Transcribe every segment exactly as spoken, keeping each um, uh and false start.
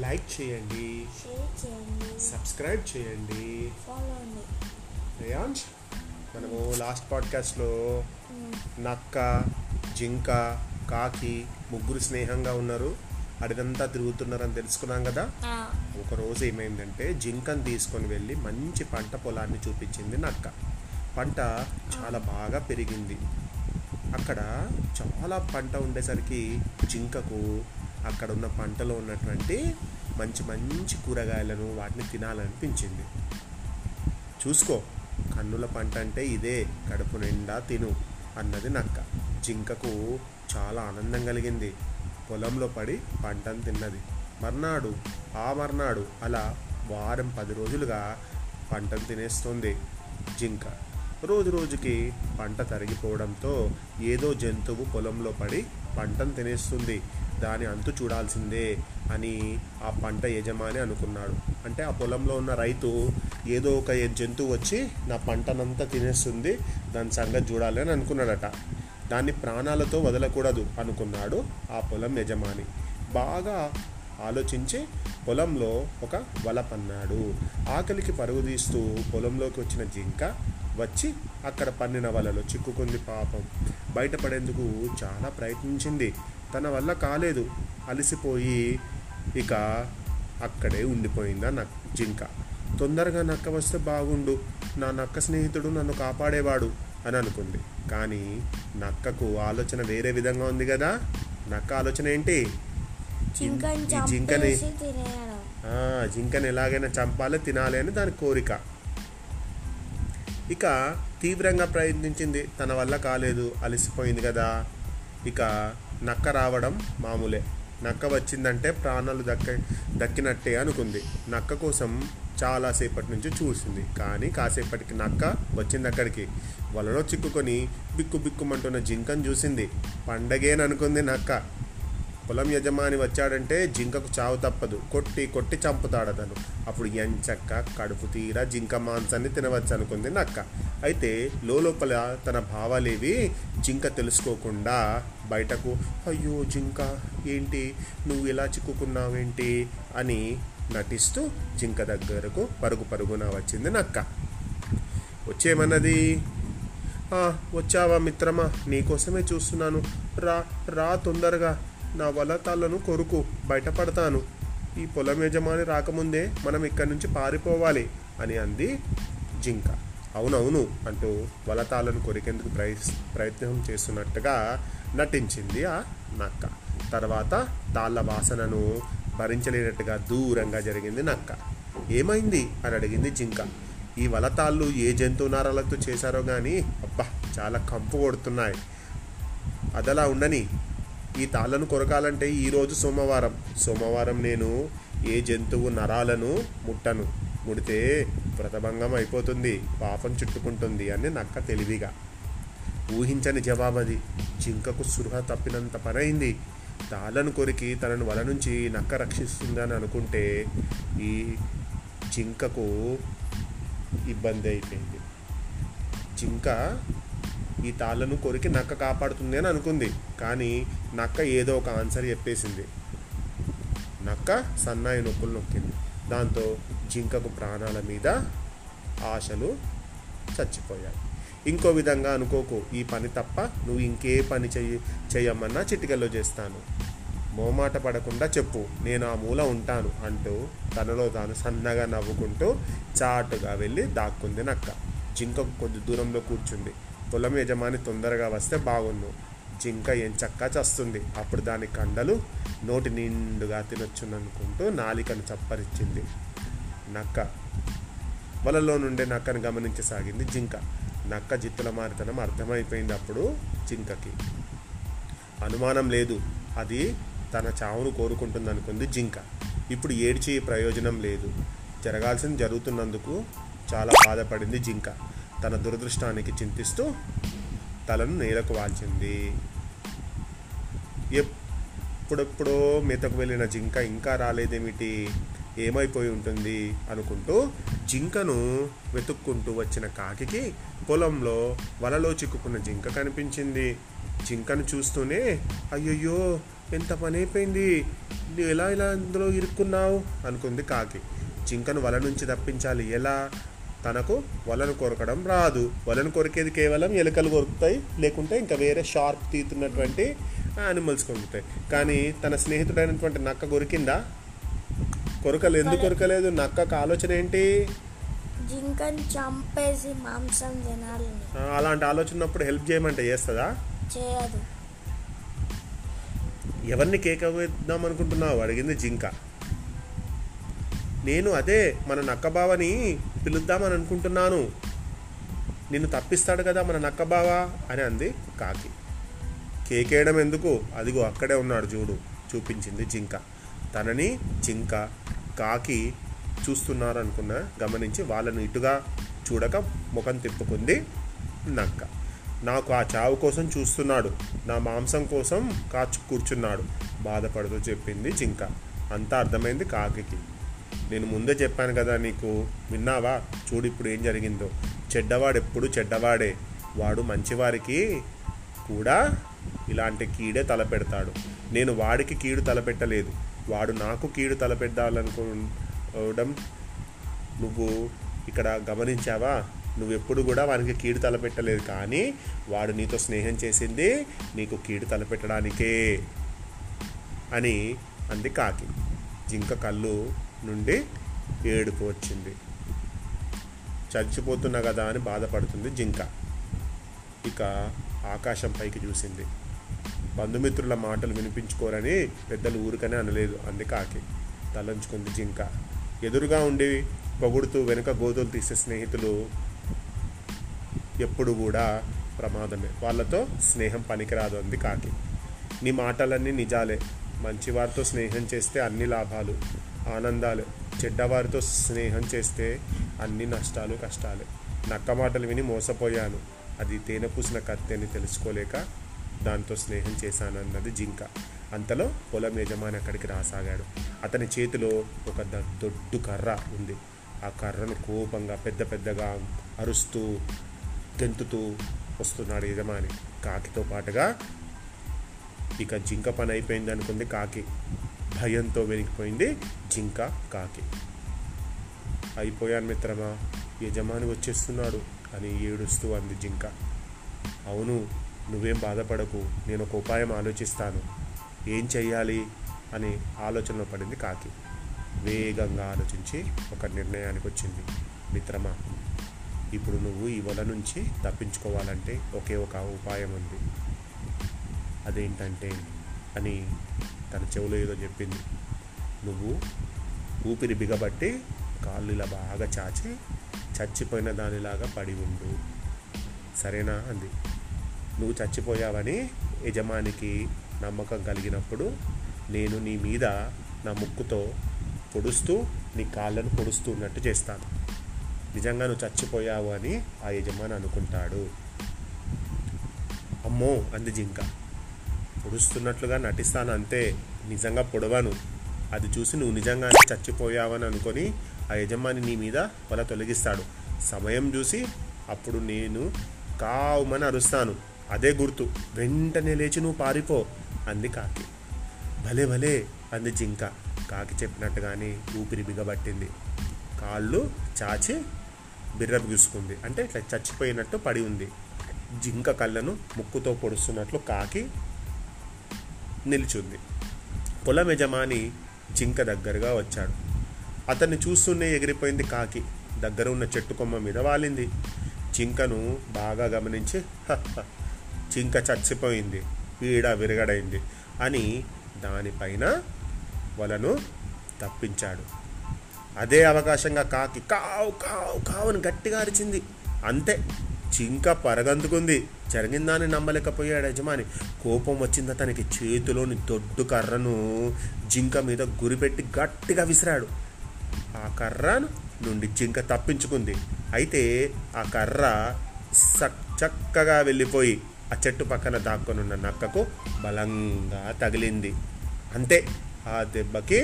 Like చేయండి, share చేయండి, subscribe చేయండి, ఫాలో అండి. రియాన్స్, మనము లాస్ట్ పాడ్కాస్ట్లో నక్క, జింక, కాకి ముగ్గురు స్నేహంగా ఉన్నారు, అడిదంతా తిరుగుతున్నారని తెలుసుకున్నాం కదా. ఒకరోజు ఏమైందంటే జింకను తీసుకొని వెళ్ళి మంచి పంట పొలాన్ని చూపించింది నక్క. పంట చాలా బాగా పెరిగింది. అక్కడ చాలా పంట ఉండేసరికి జింకకు అక్కడ ఉన్న పంటలో ఉన్నటువంటి మంచి మంచి కూరగాయలను వాటిని తినాలనిపించింది. చూసుకో, కన్నుల పంట అంటే ఇదే, కడుపు నిండా తిను అన్నది నక్క. జింకకు చాలా ఆనందం కలిగింది. పొలంలో పడి పంటను తిన్నది. మర్నాడు ఆ మర్నాడు అలా వారం పది రోజులుగా పంటను తినేస్తుంది జింక. రోజు రోజుకి పంట తరిగిపోవడంతో ఏదో జంతువు పొలంలో పడి పంటను తినేస్తుంది, దాని అంతు చూడాల్సిందే అని ఆ పంట యజమాని అనుకున్నాడు. అంటే ఆ పొలంలో ఉన్న రైతు, ఏదో ఒక జంతువు వచ్చి నా పంటనంతా తినేస్తుంది, దాని సంగతి చూడాలి అని అనుకున్నాడట. దాన్ని ప్రాణాలతో వదలకూడదు అనుకున్నాడు ఆ పొలం యజమాని. బాగా ఆలోచించి పొలంలో ఒక వల పన్నాడు. ఆకలికి పరుగు తీస్తూ పొలంలోకి వచ్చిన జింక వచ్చి అక్కడ పన్నిన వలలో చిక్కుకుంది. పాపం బయటపడేందుకు చాలా ప్రయత్నించింది, తన వల్ల కాలేదు. అలసిపోయి ఇక అక్కడే ఉండిపోయింది ఆ నక్క జింక. తొందరగా నక్క వస్తే బాగుండు, నా నక్క స్నేహితుడు నన్ను కాపాడేవాడు అని అనుకుంది. కానీ నక్కకు ఆలోచన వేరే విధంగా ఉంది కదా. నక్క ఆలోచన ఏంటి? జింకని జింకని ఎలాగైనా చంపాలి, తినాలి అని దాని కోరిక. ఇక తీవ్రంగా ప్రయత్నించింది, తన వల్ల కాలేదు, అలసిపోయింది కదా. ఇక నక్క రావడం మామూలే, నక్క వచ్చిందంటే ప్రాణాలు దక్క దక్కినట్టే అనుకుంది. నక్క కోసం చాలాసేపటి నుంచి చూసింది. కానీ కాసేపటికి నక్క వచ్చింది అక్కడికి. వలలో చిక్కుకొని బిక్కు బిక్కుమంటున్న జింకను చూసింది. పండగేననుకుంది నక్క. పొలం యజమాని వచ్చాడంటే జింకకు చావు తప్పదు, కొట్టి కొట్టి చంపుతాడు అతను. అప్పుడు ఎంచక్క కడుపు తీరా జింక మాంసాన్ని తినవచ్చు అనుకుంది నక్క. అయితే లోపల తన భావాలేవి జింక తెలుసుకోకుండా బయటకు, అయ్యో జింక ఏంటి నువ్వు ఇలా చిక్కుకున్నావేంటి అని నటిస్తూ జింక దగ్గరకు పరుగు పరుగున వచ్చింది నక్క. వచ్చేమన్నది, వచ్చావా మిత్రమా, నీకోసమే చూస్తున్నాను, రా రా తొందరగా, నా వల తాళ్ళను కొరుకు, బయటపడతాను, ఈ పొలం యజమాని రాకముందే మనం ఇక్కడి నుంచి పారిపోవాలి అని అంది జింక. అవునవును అంటూ వల తాళ్ళను కొరికేందుకు ప్రయ ప్రయత్నం చేస్తున్నట్టుగా నటించింది ఆ నక్క. తర్వాత తాళ్ళ వాసనను భరించలేనట్టుగా దూరంగా జరిగింది నక్క. ఏమైంది అని అడిగింది జింక. ఈ వల తాళ్ళు ఏ జంతువు నారాలతో చేశారో కానీ అబ్బా చాలా కంపు కొడుతున్నాయి, అదలా ఉండని, ఈ తాళ్ళను కొరకాలంటే ఈరోజు సోమవారం, సోమవారం నేను ఏ జంతువు నరాలను ముట్టను, ముడితే వ్రతభంగం అయిపోతుంది, పాపం చుట్టుకుంటుంది అని నక్క తెలివిగా. ఊహించని జవాబది. జింకకు స్పృహ తప్పినంత పనైంది. తాళ్ళను కొరికి తనను వల నుంచి నక్క రక్షిస్తుందని అనుకుంటే ఈ జింకకు ఇబ్బంది అయిపోయింది. జింక ఈ తాళ్ళను కొరికి నక్క కాపాడుతుంది అని అనుకుంది. కానీ నక్క ఏదో ఒక ఆన్సర్ చెప్పేసింది. నక్క సన్నాయి నొక్కులు నొక్కింది. దాంతో జింకకు ప్రాణాల మీద ఆశలు చచ్చిపోయాయి. ఇంకో విధంగా అనుకోకు, ఈ పని తప్ప నువ్వు ఇంకే పని చెయ్యి చెయ్యమన్నా చిటికల్లో చేస్తాను, మోమాట పడకుండా చెప్పు, నేను ఆ మూల ఉంటాను అంటూ తనలో తాను సన్నగా నవ్వుకుంటూ చాటుగా వెళ్ళి దాక్కుంది నక్క. జింకకు కొద్ది దూరంలో కూర్చుంది. పొలం యజమాని తొందరగా వస్తే బాగుండు, జింక ఏం చక్కా చస్తుంది, అప్పుడు దాని కండలు నోటి నిండుగా తినొచ్చుననుకుంటూ నాలికను చప్పరిచ్చింది నక్క. వలలో నుండే నక్కను గమనించసాగింది జింక. నక్క జిత్తుల మారితనం అర్థమైపోయింది అప్పుడు జింకకి. అనుమానం లేదు, అది తన చావును కోరుకుంటుంది అనుకుంది జింక. ఇప్పుడు ఏడ్చి ప్రయోజనం లేదు, జరగాల్సింది జరుగుతున్నందుకు చాలా బాధపడింది జింక. తన దురదృష్టానికి చింతిస్తూ తలను నేలకు వాల్చింది. ఎప్పుడెప్పుడో మేతకు వెళ్ళిన జింక ఇంకా రాలేదేమిటి, ఏమైపోయి ఉంటుంది అనుకుంటూ జింకను వెతుక్కుంటూ వచ్చిన కాకికి పొలంలో వలలో చిక్కుకున్న జింక కనిపించింది. జింకను చూస్తూనే, అయ్యయ్యో ఎంత పని అయిపోయింది, నువ్వు ఎలా ఇలా ఇందులో ఇరుక్కున్నావు అనుకుంది కాకి. జింకను వల నుంచి తప్పించాలి ఎలా? తనకు వలను కొరకడం రాదు. వలను కొరికేది కేవలం ఎలుకలు కొరుకుతాయి, లేకుంటే ఇంకా వేరే షార్ప్ తీతున్నటువంటి యానిమల్స్ కొరుకుతాయి. కానీ తన స్నేహితుడైనటువంటి నక్క కొరికిందా? కొరకలు. ఎందుకు కొరకలేదు? నక్కకు ఆలోచన ఏంటి? జింకను చంపేసి మాంసం తినాలి. అలాంటి ఆలోచన హెల్ప్ చేయమంటే చేస్తుందా? చేయదు. ఎవరిని కేకవేద్దాం అనుకుంటున్నావు అడిగింది జింక. నేను అదే మన నక్కబావని పిలుద్దామని అనుకుంటున్నాను, నిన్ను తప్పిస్తాడు కదా మన నక్కబావ అని అంది కాకి. కేకేయడం ఎందుకు, అదిగో అక్కడే ఉన్నాడు చూడు చూపించింది జింక. తనని జింక కాకి చూస్తున్నారు అనుకున్న గమనించి వాళ్ళను ఇటుగా చూడక ముఖం తిప్పుకుంది నక్క. నాకు ఆ చావు కోసం చూస్తున్నాడు, నా మాంసం కోసం కాచు కూర్చున్నాడు బాధపడుతూ చెప్పింది జింక. అంతా అర్థమైంది కాకి. నేను ముందే చెప్పాను కదా నీకు, విన్నావా? చూడు ఇప్పుడు ఏం జరిగిందో. చెడ్డవాడు ఎప్పుడు చెడ్డవాడే, వాడు మంచివారికి కూడా ఇలాంటి కీడే తలపెడతాడు. నేను వాడికి కీడు తలపెట్టలేదు, వాడు నాకు కీడు తలపెట్టాలనుకోవడం నువ్వు ఇక్కడ గమనించావా? నువ్వెప్పుడు కూడా వానికి కీడు తలపెట్టలేదు, కానీ వాడు నీతో స్నేహం చేసింది నీకు కీడు తలపెట్టడానికే అని అంది కాకి. జింక కళ్ళు నుండి ఏడుపు వచ్చింది. చచ్చిపోతున్నా కదా అని బాధపడుతుంది జింక. ఇక ఆకాశం పైకి చూసింది. బంధుమిత్రుల మాటలు వినిపించుకోరని పెద్దలు ఊరికనే అనలేదు అంది కాకి. తలంచుకుంది జింక. ఎదురుగా ఉండి పొగుడుతూ వెనుక గోతులు తీసే స్నేహితులు ఎప్పుడు కూడా ప్రమాదమే, వాళ్ళతో స్నేహం పనికిరాదు అంది కాకి. నీ మాటలన్నీ నిజాలే, మంచివారితో స్నేహం చేస్తే అన్ని లాభాలు ఆనందాలే, చెడ్డవారితో స్నేహం చేస్తే అన్ని నష్టాలు కష్టాలే. నక్క మాటలు విని మోసపోయాను, అది తేనె పూసిన కత్తి అని తెలుసుకోలేక దాంతో స్నేహం చేశానన్నది జింక. అంతలో పొలం యజమాని అక్కడికి రాసాగాడు. అతని చేతిలో ఒక దొడ్డు కర్ర ఉంది. ఆ కర్రను కోపంగా పెద్ద పెద్దగా అరుస్తూ గెంతుతూ వస్తున్నాడు యజమాని కాకితో పాటుగా. ఇక జింక పని అయిపోయింది అనుకుంది కాకి. భయంతో వెనికిపోయింది జింక కాకి. అయిపోయాను మిత్రమా, యజమాని వచ్చేస్తున్నాడు అని ఏడుస్తూ అంది జింక. అవును, నువ్వేం బాధపడకు, నేను ఒక ఉపాయం ఆలోచిస్తాను, ఏం చెయ్యాలి అని ఆలోచనలో పడింది కాకి. వేగంగా ఆలోచించి ఒక నిర్ణయానికి వచ్చింది. మిత్రమా, ఇప్పుడు నువ్వు ఈ వల నుంచి తప్పించుకోవాలంటే ఒకే ఒక ఉపాయం ఉంది, అదేంటంటే అని తన చెవులో ఏదో చెప్పింది. నువ్వు ఊపిరి బిగబట్టి కాళ్ళు ఇలా బాగా చాచి చచ్చిపోయిన దానిలాగా పడి ఉండు, సరేనా అంది. నువ్వు చచ్చిపోయావని యజమానికి నమ్మకం కలిగినప్పుడు నేను నీ మీద నా ముక్కుతో పొడుస్తూ నీ కాళ్ళను పొడుస్తూ ఉన్నట్టు చేస్తాను. నిజంగా నువ్వు చచ్చిపోయావు అని ఆ యజమాని అనుకుంటాడు. అమ్మో అంది జింక. పొడుస్తున్నట్లుగా నటిస్తాను అంతే, నిజంగా పొడవను. అది చూసి నువ్వు నిజంగా చచ్చిపోయావని అనుకొని ఆ యజమాని నీ మీద వల తొలగిస్తాడు. సమయం చూసి అప్పుడు నేను కావుమని అరుస్తాను, అదే గుర్తు. వెంటనే లేచి నువ్వు పారిపో అంది కాకి. భలే భలే అంది జింక. కాకి చెప్పినట్టుగానే ఊపిరి బిగబట్టింది, కాళ్ళు చాచి బిర్ర బిగుసుకుంది, అంటే ఇట్లా చచ్చిపోయినట్టు పడి ఉంది. జింక కళ్ళను ముక్కుతో పొడుస్తున్నట్లు కాకి నిల్చుంది. పొలం యజమాని జింక దగ్గరగా వచ్చాడు. అతన్ని చూస్తూనే ఎగిరిపోయింది కాకి. దగ్గర ఉన్న చెట్టు కొమ్మ మీద వాలింది. జింకను బాగా గమనించి జింక చచ్చిపోయింది, పీడ విరగడైంది అని దానిపైన వలను తప్పించాడు. అదే అవకాశంగా కాకి కావు కావు కావుని గట్టిగా అరిచింది. అంతే, జింక పరగందుకుంది. జరిగిందాన్ని నమ్మలేకపోయాడు యజమాని. కోపం వచ్చింది అతనికి. చేతిలోని దొడ్డు కర్రను జింక మీద గురిపెట్టి గట్టిగా విసిరాడు. ఆ కర్రను నుండి జింక తప్పించుకుంది. అయితే ఆ కర్ర చక్కగా వెళ్ళిపోయి ఆ చెట్టు పక్కన దాక్కునున్న నక్కకు బలంగా తగిలింది. అంతే, ఆ దెబ్బకి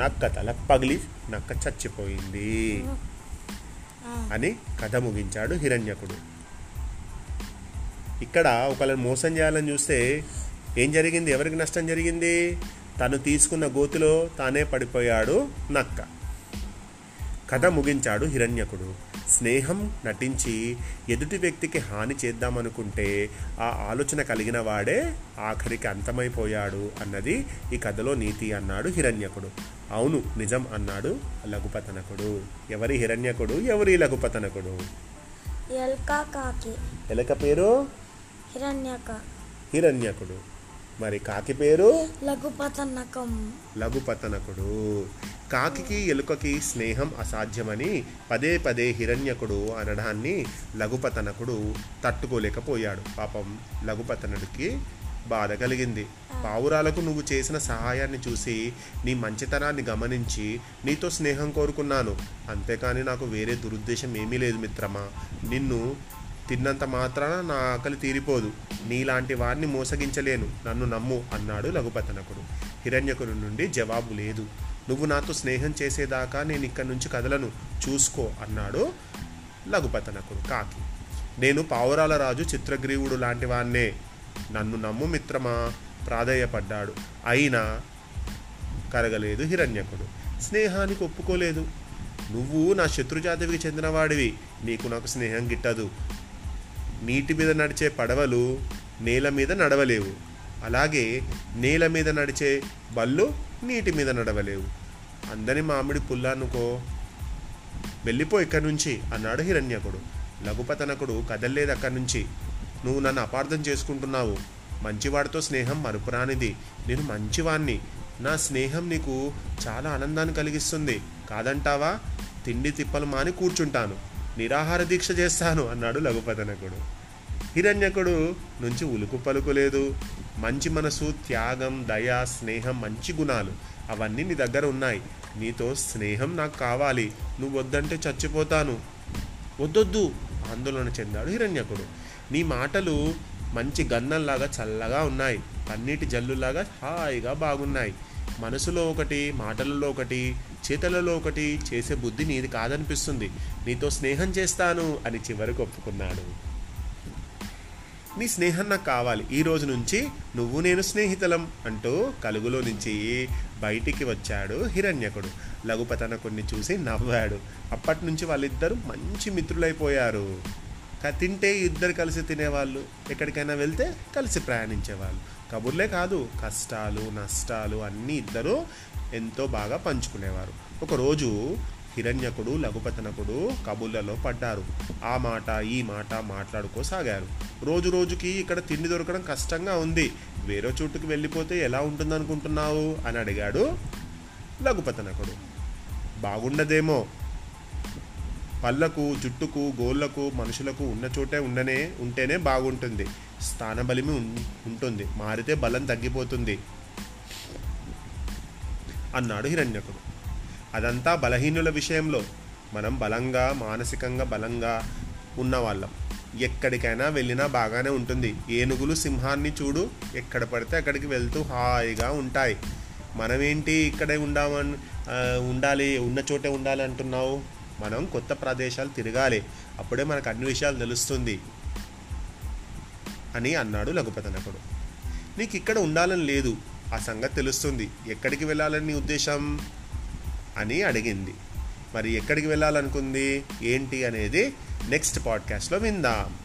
నక్క తల పగిలి నక్క చచ్చిపోయింది అని కథ ముగించాడు హిరణ్యకుడు. ఇక్కడ ఒకళ్ళని మోసం చేయాలని చూస్తే ఏం జరిగింది? ఎవరికి నష్టం జరిగింది? తను తీసుకున్న గోతిలో తానే పడిపోయాడు నక్క. కథ ముగించాడు హిరణ్యకుడు. స్నేహం నటించి ఎదుటి వ్యక్తికి హాని చేద్దామనుకుంటే ఆ ఆలోచన కలిగిన వాడే ఆఖరికి అంతమైపోయాడు అన్నది ఈ కథలో నీతి అన్నాడు హిరణ్యకుడు. అవును నిజం అన్నాడు లఘుపతనకుడు. ఎవరి హిరణ్యకుడు? ఎవరి లఘుపతనకుడు? ఎలక పేరు హిరణ్యక హిరణ్యకుడు. మరి కాకి పేరు లఘుపతనకం లఘుపతనకుడు. కాకికి ఎలుకకి స్నేహం అసాధ్యమని పదే పదే హిరణ్యకుడు అనడాన్ని లఘుపతనకుడు తట్టుకోలేకపోయాడు. పాపం లఘుపతనుడికి బాధ కలిగింది. పావురాలకు నువ్వు చేసిన సహాయాన్ని చూసి నీ మంచితనాన్ని గమనించి నీతో స్నేహం కోరుకున్నాను, అంతేకాని నాకు వేరే దురుద్దేశం ఏమీ లేదు మిత్రమా. నిన్ను తిన్నంత మాత్రాన నా ఆకలి తీరిపోదు, నీలాంటి వారిని మోసగించలేను, నన్ను నమ్ము అన్నాడు లఘుపతనకుడు. హిరణ్యకుడి నుండి జవాబు లేదు. నువ్వు నాతో స్నేహం చేసేదాకా నేను ఇక్కడి నుంచి కదలను, చూసుకో అన్నాడు లఘుపతనకుడు. కాకి, నేను పావురాల రాజు చిత్రగ్రీవుడు లాంటి వాన్నే, నన్ను నమ్ము మిత్రమా ప్రాధేయపడ్డాడు. అయినా కరగలేదు హిరణ్యకుడు, స్నేహానికి ఒప్పుకోలేదు. నువ్వు నా శత్రుజాతికి చెందినవాడివి, నీకు నాకు స్నేహం గిట్టదు. నీటి మీద నడిచే పడవలు నేల మీద నడవలేవు, అలాగే నేల మీద నడిచే బళ్ళు నీటి మీద నడవలేవు. అందని మామిడి పుల్లనుకో, వెళ్ళిపో ఇక్కడి నుంచి అన్నాడు హిరణ్యకుడు. లఘుపతనకుడు కదల్లేదు అక్కడి నుంచి. నువ్వు నన్ను అపార్థం చేసుకుంటున్నావు, మంచివాడితో స్నేహం మరుపురానిది, నేను మంచివాణ్ణి, నా స్నేహం నీకు చాలా ఆనందాన్ని కలిగిస్తుంది కాదంటావా? తిండి తిప్పలు మాని కూర్చుంటాను, నిరాహార దీక్ష చేస్తాను అన్నాడు లఘుపతనకుడు. హిరణ్యకుడు నుంచి ఉలుకు పలుకులేదు. మంచి మనసు, త్యాగం, దయ, స్నేహం, మంచి గుణాలు అవన్నీ నీ దగ్గర ఉన్నాయి. నీతో స్నేహం నాకు కావాలి, నువ్వు వద్దంటే చచ్చిపోతాను. వద్దొద్దు ఆందోళన చెందాడు హిరణ్యకుడు. నీ మాటలు మంచి గంధంలాగా చల్లగా ఉన్నాయి, పన్నీటి జల్లులాగా హాయిగా బాగున్నాయి. మనసులో ఒకటి, మాటలలో ఒకటి, చేతలలో ఒకటి, చేసే బుద్ధి నీది కాదనిపిస్తుంది. నీతో స్నేహం చేస్తాను అని చివరికి ఒప్పుకున్నాడు. నీ స్నేహం నాకు కావాలి, ఈ రోజు నుంచి నువ్వు నేను స్నేహితులం అంటూ కలుగులో నుంచి బయటికి వచ్చాడు హిరణ్యకుడు. లఘుపతనకుడిని చూసి నవ్వాడు. అప్పటి నుంచి వాళ్ళిద్దరూ మంచి మిత్రులైపోయారు. తింటే ఇద్దరు కలిసి తినేవాళ్ళు, ఎక్కడికైనా వెళ్తే కలిసి ప్రయాణించేవాళ్ళు. కబుర్లే కాదు, కష్టాలు నష్టాలు అన్నీ ఇద్దరూ ఎంతో బాగా పంచుకునేవారు. ఒకరోజు హిరణ్యకుడు లఘుపతనకుడు కబుర్లలో పడ్డారు. ఆ మాట ఈ మాట మాట్లాడుకోసాగారు. రోజు రోజుకి ఇక్కడ తిండి దొరకడం కష్టంగా ఉంది, వేరే చోటుకి వెళ్ళిపోతే ఎలా ఉంటుందనుకుంటున్నావు అని అడిగాడు లఘుపతనకుడు. బాగుండదేమో, పళ్ళకు జుట్టుకు గోళ్లకు మనుషులకు ఉన్న చోటే ఉండనే ఉంటేనే బాగుంటుంది, స్థానబలిమి ఉంటుంది, మారితే బలం తగ్గిపోతుంది అన్నాడు హిరణ్యకుడు. అదంతా బలహీనుల విషయంలో. మనం బలంగా, మానసికంగా బలంగా ఉన్నవాళ్ళం ఎక్కడికైనా వెళ్ళినా బాగానే ఉంటుంది. ఏనుగులు సింహాన్ని చూడు, ఎక్కడ పడితే అక్కడికి వెళ్తూ హాయిగా ఉంటాయి. మనమేంటి ఇక్కడే ఉండామని ఉండాలి ఉన్న చోటే ఉండాలి అంటున్నావు? మనం కొత్త ప్రదేశాలు తిరగాలి, అప్పుడే మనకు అన్ని విషయాలు తెలుస్తుంది అని అన్నాడు లఘుపతనకుడు. నీకు ఇక్కడ ఉండాలని లేదు, ఆ సంగతి తెలుస్తుంది. ఎక్కడికి వెళ్ళాలని నీ ఉద్దేశం అని అడిగింది. మరి ఎక్కడికి వెళ్ళాలనుకుంది ఏంటి అనేది నెక్స్ట్ పాడ్కాస్ట్లో విందాం.